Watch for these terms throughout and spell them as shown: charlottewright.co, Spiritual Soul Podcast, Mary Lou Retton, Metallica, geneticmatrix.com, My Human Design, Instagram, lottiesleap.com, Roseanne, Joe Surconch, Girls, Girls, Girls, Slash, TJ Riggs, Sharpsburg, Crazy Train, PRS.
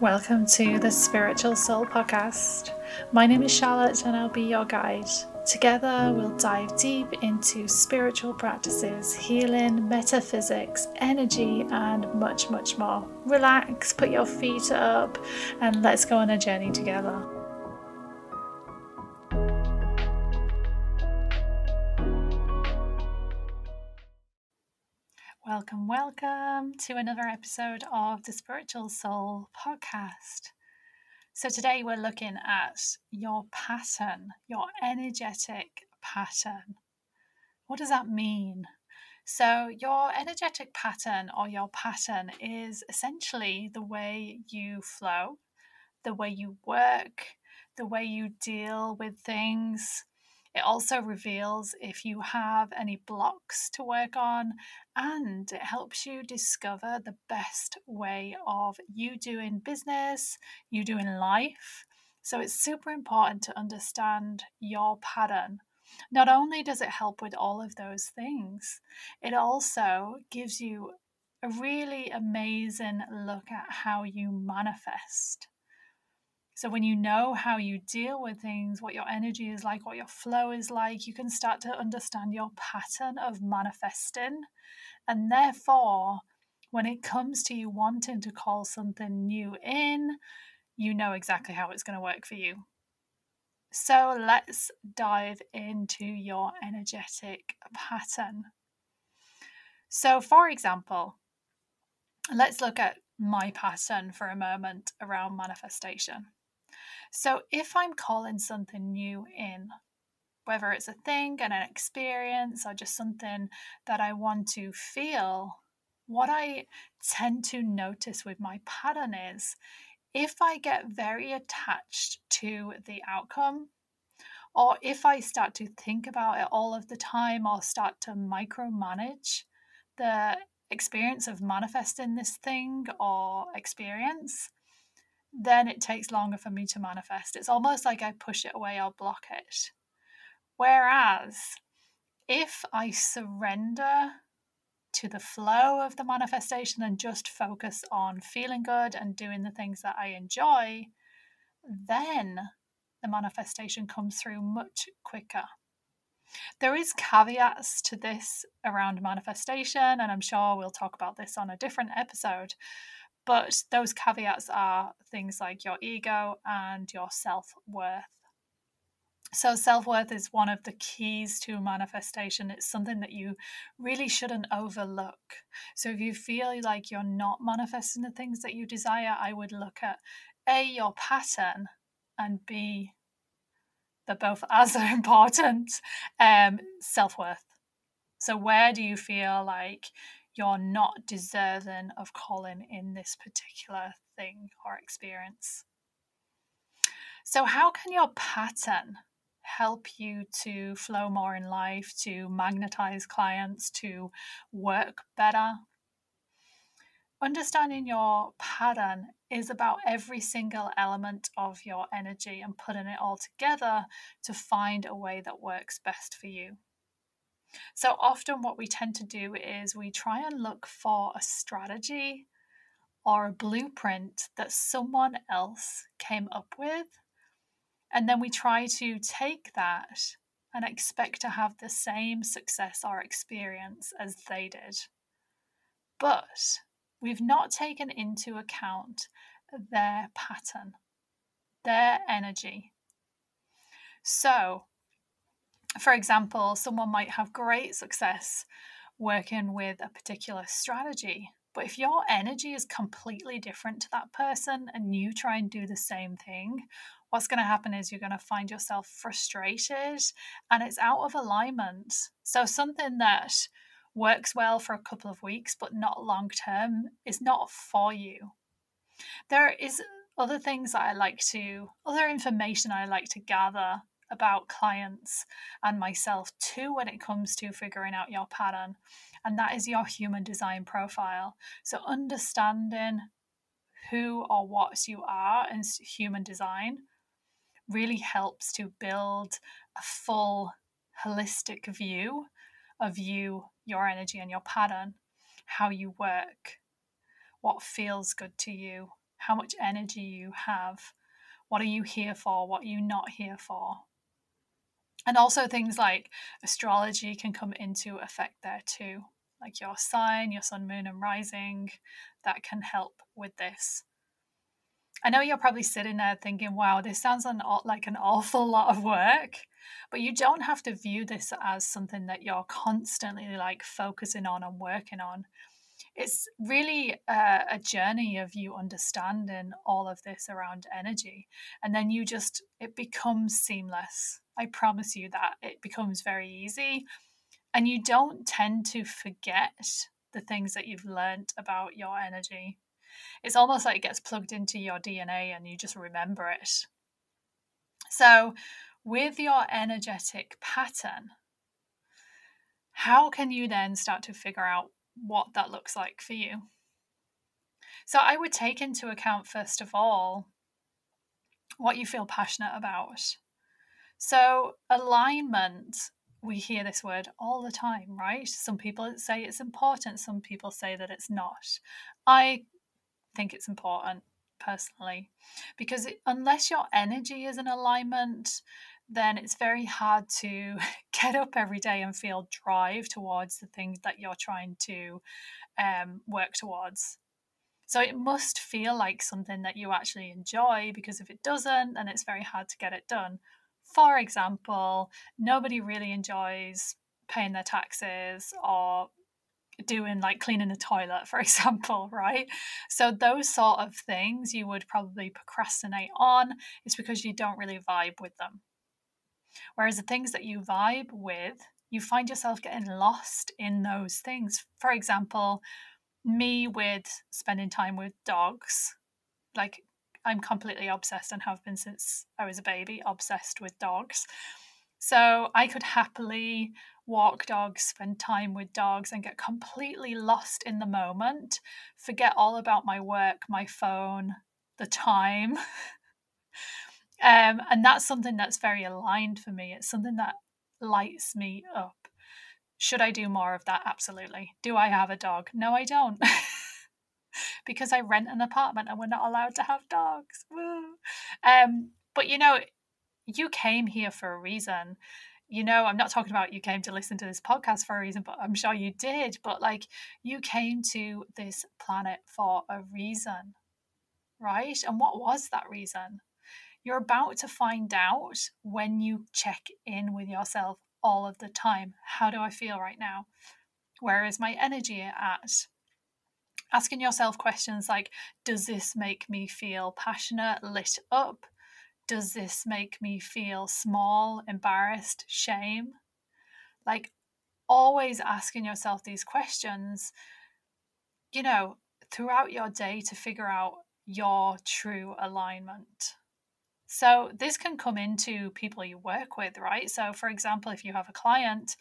Welcome to the Spiritual Soul Podcast. My name is Charlotte and I'll be your guide. Together we'll dive deep into spiritual practices, healing, metaphysics, energy and much, much more. Relax, put your feet up and let's go on a journey together. Welcome to another episode of the Spiritual Soul Podcast. So today we're looking at your pattern, your energetic pattern. What does that mean? So your energetic pattern or your pattern is essentially the way you flow, the way you work, the way you deal with things. It also reveals if you have any blocks to work on, and it helps you discover the best way of you doing business, you doing life. So it's super important to understand your pattern. Not only does it help with all of those things, it also gives you a really amazing look at how you manifest. So when you know how you deal with things, what your energy is like, what your flow is like, you can start to understand your pattern of manifesting. And therefore, when it comes to you wanting to call something new in, you know exactly how it's going to work for you. So let's dive into your energetic pattern. So for example, let's look at my pattern for a moment around manifestation. So if I'm calling something new in, whether it's a thing and an experience or just something that I want to feel, what I tend to notice with my pattern is if I get very attached to the outcome, or if I start to think about it all of the time or start to micromanage the experience of manifesting this thing or experience, then it takes longer for me to manifest. It's almost like I push it away or block it. Whereas if I surrender to the flow of the manifestation and just focus on feeling good and doing the things that I enjoy, then the manifestation comes through much quicker. There is caveats to this around manifestation, and I'm sure we'll talk about this on a different episode, but those caveats are things like your ego and your self-worth. So self-worth is one of the keys to manifestation. It's something that you really shouldn't overlook. So if you feel like you're not manifesting the things that you desire, I would look at A, your pattern, and B, they're both as important, self-worth. So where do you feel like you're not deserving of calling in this particular thing or experience? So how can your pattern help you to flow more in life, to magnetize clients, to work better? Understanding your pattern is about every single element of your energy and putting it all together to find a way that works best for you. So often what we tend to do is we try and look for a strategy or a blueprint that someone else came up with, and then we try to take that and expect to have the same success or experience as they did. But we've not taken into account their pattern, their energy. So, for example, someone might have great success working with a particular strategy, but if your energy is completely different to that person and you try and do the same thing, what's going to happen is you're going to find yourself frustrated and it's out of alignment. So something that works well for a couple of weeks, but not long term, is not for you. There is other things that other information I like to gather about clients and myself too when it comes to figuring out your pattern, and that is your human design profile. So understanding who or what you are in human design really helps to build a full holistic view of you, your energy and your pattern, how you work, what feels good to you, how much energy you have, what are you here for, what are you not here for. And also things like astrology can come into effect there too, like your sign, your sun, moon and rising, that can help with this. I know you're probably sitting there thinking, wow, this sounds like an awful lot of work, but you don't have to view this as something that you're constantly like focusing on and working on. It's really a journey of you understanding all of this around energy. And then you just, it becomes seamless. I promise you that it becomes very easy. And you don't tend to forget the things that you've learned about your energy. It's almost like it gets plugged into your DNA and you just remember it. So with your energetic pattern, how can you then start to figure out what that looks like for you? So I would take into account, first of all, what you feel passionate about. So alignment, we hear this word all the time, right? Some people say it's important. Some people say that it's not. I think it's important personally, because unless your energy is in alignment, then it's very hard to get up every day and feel drive towards the things that you're trying to work towards. So it must feel like something that you actually enjoy, because if it doesn't, then it's very hard to get it done. For example, nobody really enjoys paying their taxes or doing like cleaning the toilet, for example, right? So those sort of things you would probably procrastinate on. It's because you don't really vibe with them. Whereas the things that you vibe with, you find yourself getting lost in those things. For example, me with spending time with dogs. Like, I'm completely obsessed and have been since I was a baby, obsessed with dogs. So I could happily walk dogs, spend time with dogs, and get completely lost in the moment, forget all about my work, my phone, the time. And that's something that's very aligned for me. It's something that lights me up. Should I do more of that? Absolutely. Do I have a dog? No, I don't. Because I rent an apartment and we're not allowed to have dogs. Woo. But you know, you came here for a reason. You know, I'm not talking about you came to listen to this podcast for a reason, but I'm sure you did. But like, you came to this planet for a reason, right? And what was that reason? You're about to find out when you check in with yourself all of the time. How do I feel right now? Where is my energy at? Asking yourself questions like, does this make me feel passionate, lit up? Does this make me feel small, embarrassed, shame? Like, always asking yourself these questions, you know, throughout your day to figure out your true alignment. So this can come into people you work with, right? So for example, if you have a client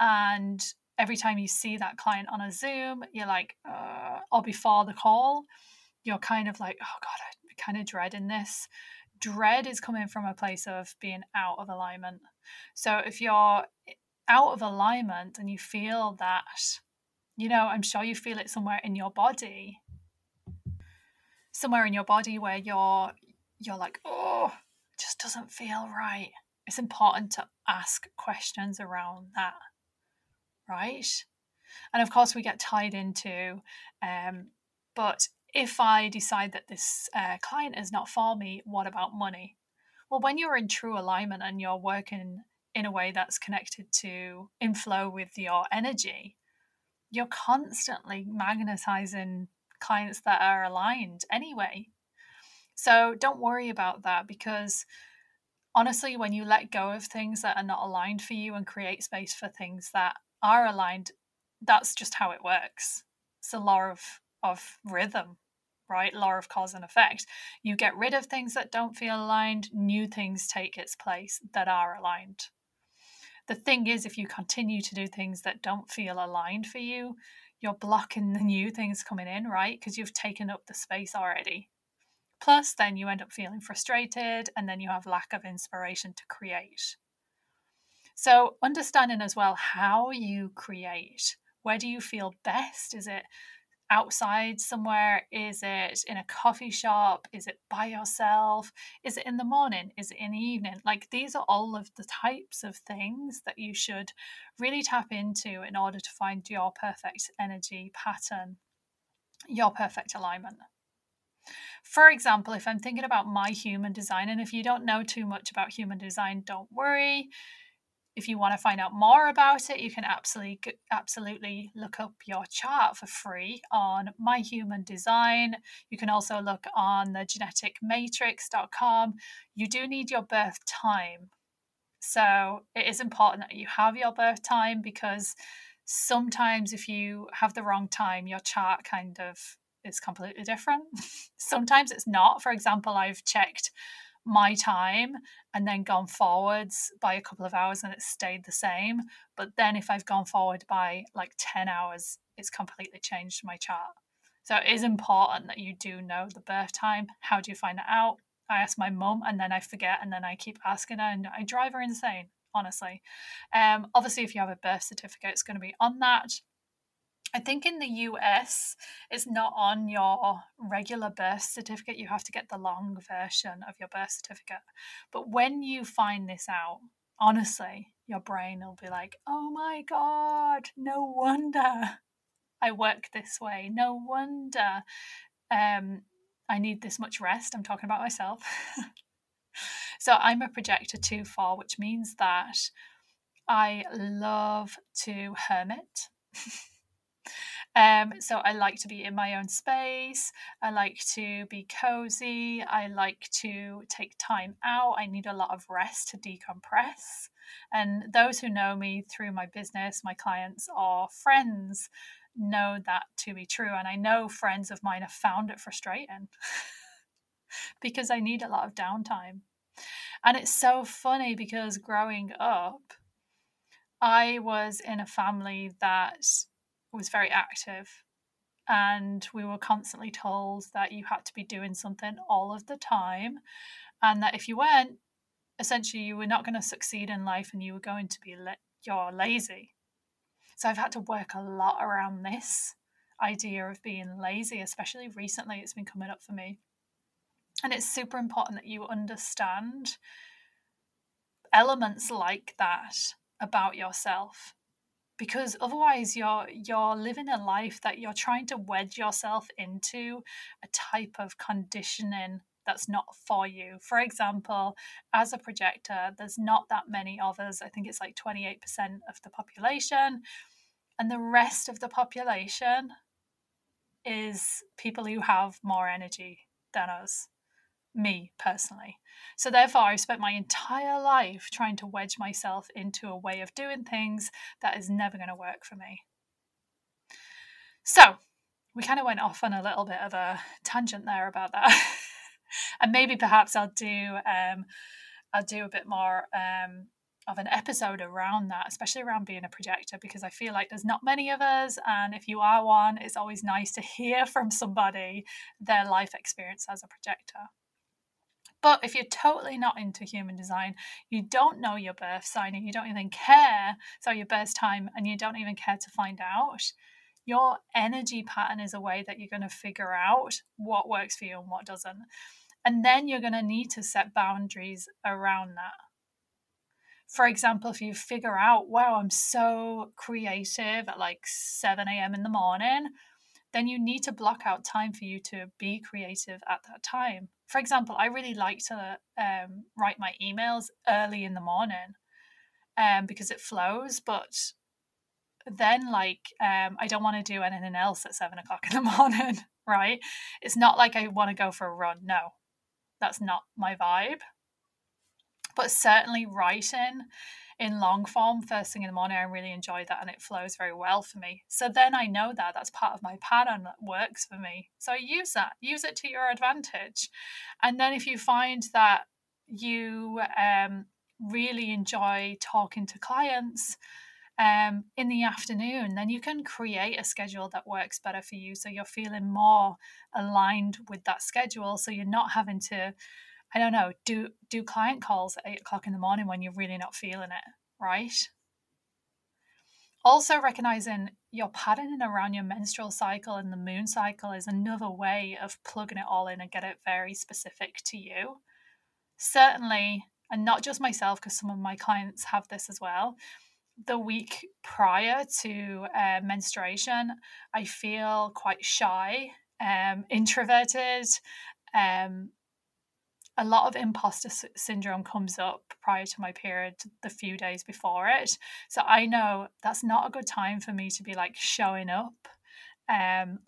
and every time you see that client on a Zoom, you're like, or before the call, you're kind of like, oh God, I'm kind of dreading this. Dread is coming from a place of being out of alignment. So if you're out of alignment and you feel that, you know, I'm sure you feel it somewhere in your body where you're like, oh, it just doesn't feel right. It's important to ask questions around that, right? And of course we get tied into, but if I decide that this client is not for me, what about money? Well, when you're in true alignment and you're working in a way that's connected to, in flow with your energy, you're constantly magnetizing clients that are aligned anyway. So don't worry about that, because honestly, when you let go of things that are not aligned for you and create space for things that are aligned, that's just how it works. It's the law of rhythm, right? Law of cause and effect. You get rid of things that don't feel aligned, new things take its place that are aligned. The thing is, if you continue to do things that don't feel aligned for you, you're blocking the new things coming in, right? Because you've taken up the space already. Plus, then you end up feeling frustrated, and then you have lack of inspiration to create. So understanding as well how you create, where do you feel best? Is it outside somewhere? Is it in a coffee shop? Is it by yourself? Is it in the morning? Is it in the evening? Like, these are all of the types of things that you should really tap into in order to find your perfect energy pattern, your perfect alignment. For example, if I'm thinking about my human design, and if you don't know too much about human design, don't worry. If you want to find out more about it, you can absolutely look up your chart for free on My Human Design. You can also look on the geneticmatrix.com. You do need your birth time. So it is important that you have your birth time, because sometimes if you have the wrong time, your chart kind of is completely different. Sometimes it's not. For example, I've checked my time and then gone forwards by a couple of hours and it stayed the same. But then if I've gone forward by like 10 hours, it's completely changed my chart. So it is important that you do know the birth time. How do you find that out? I ask my mum and then I forget, and then I keep asking her and I drive her insane, honestly. Obviously, if you have a birth certificate, it's going to be on that. I think in the US, it's not on your regular birth certificate. You have to get the long version of your birth certificate. But when you find this out, honestly, your brain will be like, oh my God, no wonder I work this way. No wonder I need this much rest. I'm talking about myself. So I'm a projector 2/4, which means that I love to hermit. So I like to be in my own space. I like to be cozy. I like to take time out. I need a lot of rest to decompress. And those who know me through my business, my clients or friends, know that to be true. And I know friends of mine have found it frustrating because I need a lot of downtime. And it's so funny because growing up, I was in a family that was very active, and we were constantly told that you had to be doing something all of the time, and that if you weren't, essentially you were not going to succeed in life and you were going to be you're lazy. So I've had to work a lot around this idea of being lazy, especially recently. It's been coming up for me, and it's super important that you understand elements like that about yourself. Because otherwise you're living a life that you're trying to wedge yourself into a type of conditioning that's not for you. For example, as a projector, there's not that many of us. I think it's like 28% of the population. And the rest of the population is people who have more energy than us, me personally. So therefore, I've spent my entire life trying to wedge myself into a way of doing things that is never going to work for me. So we kind of went off on a little bit of a tangent there about that. And maybe perhaps I'll do a bit more of an episode around that, especially around being a projector, because I feel like there's not many of us. And if you are one, it's always nice to hear from somebody their life experience as a projector. But if you're totally not into human design, you don't know your birth sign and you don't even care, so your birth time, and you don't even care to find out, your energy pattern is a way that you're going to figure out what works for you and what doesn't. And then you're going to need to set boundaries around that. For example, if you figure out, wow, I'm so creative at like 7 a.m. in the morning, then you need to block out time for you to be creative at that time. For example, I really like to write my emails early in the morning because it flows. But then I don't want to do anything else at 7 o'clock in the morning, right? It's not like I want to go for a run. No, that's not my vibe. But certainly writing in long form first thing in the morning, I really enjoy that, and it flows very well for me. So then I know that that's part of my pattern that works for me. So use it to your advantage. And then if you find that you really enjoy talking to clients in the afternoon, then you can create a schedule that works better for you. So you're feeling more aligned with that schedule. So you're not having to, I don't know, do client calls at 8 o'clock in the morning when you're really not feeling it, right? Also recognizing your patterning around your menstrual cycle and the moon cycle is another way of plugging it all in and get it very specific to you. Certainly, and not just myself, because some of my clients have this as well, the week prior to menstruation, I feel quite shy, introverted. A lot of imposter syndrome comes up prior to my period, the few days before it. So I know that's not a good time for me to be like showing up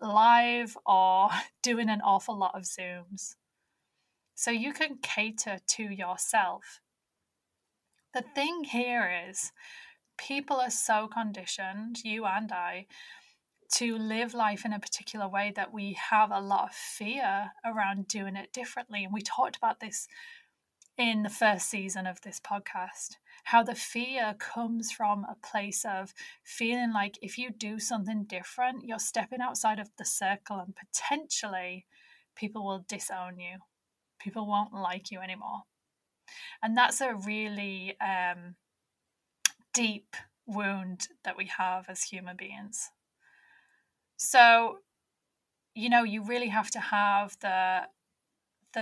live or doing an awful lot of Zooms. So you can cater to yourself. The thing here is people are so conditioned, you and I, to live life in a particular way that we have a lot of fear around doing it differently. And we talked about this in the first season of this podcast, how the fear comes from a place of feeling like if you do something different, you're stepping outside of the circle and potentially people will disown you. People won't like you anymore. And that's a really deep wound that we have as human beings. So, you know, you really have to have the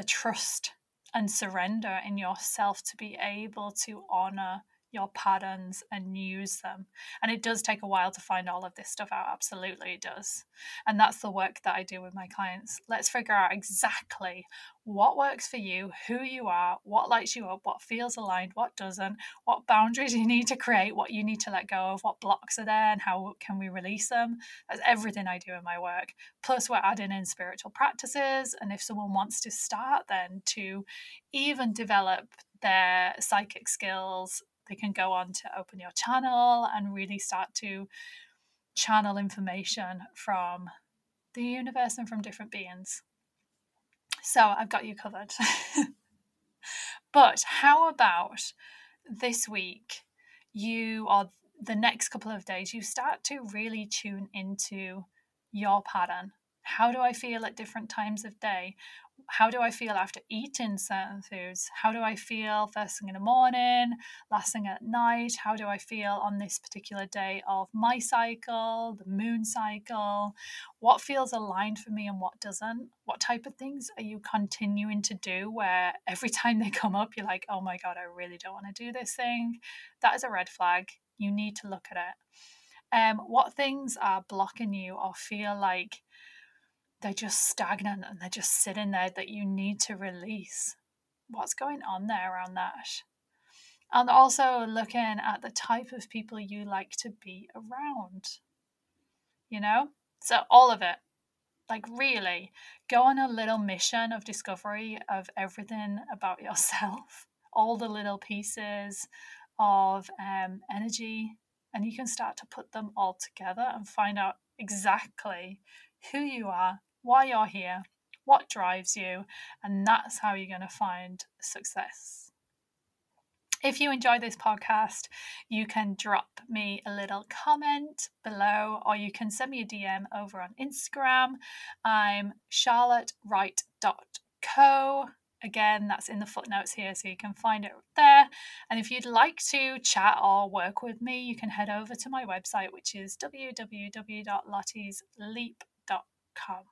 trust and surrender in yourself to be able to honor your patterns and use them. And it does take a while to find all of this stuff out. Absolutely, it does. And that's the work that I do with my clients. Let's figure out exactly what works for you, who you are, what lights you up, what feels aligned, what doesn't, what boundaries you need to create, what you need to let go of, what blocks are there, and how can we release them. That's everything I do in my work. Plus, we're adding in spiritual practices. And if someone wants to start then to even develop their psychic skills, they can go on to Open Your Channel and really start to channel information from the universe and from different beings. So I've got you covered. But how about this week, you, or the next couple of days, you start to really tune into your pattern. How do I feel at different times of day? How do I feel after eating certain foods? How do I feel first thing in the morning, last thing at night? How do I feel on this particular day of my cycle, the moon cycle? What feels aligned for me and what doesn't? What type of things are you continuing to do where every time they come up, you're like, oh my God, I really don't want to do this thing? That is a red flag. You need to look at it. What things are blocking you or feel like they're just stagnant and they're just sitting there that you need to release? What's going on there around that? And also looking at the type of people you like to be around, you know? So all of it, like really go on a little mission of discovery of everything about yourself, all the little pieces of energy, and you can start to put them all together and find out exactly who you are, why you're here, what drives you, and that's how you're going to find success. If you enjoy this podcast, you can drop me a little comment below, or you can send me a DM over on Instagram. I'm charlottewright.co. Again, that's in the footnotes here, so you can find it there. And if you'd like to chat or work with me, you can head over to my website, which is www.lottiesleap.com.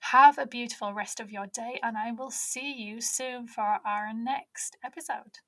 Have a beautiful rest of your day, and I will see you soon for our next episode.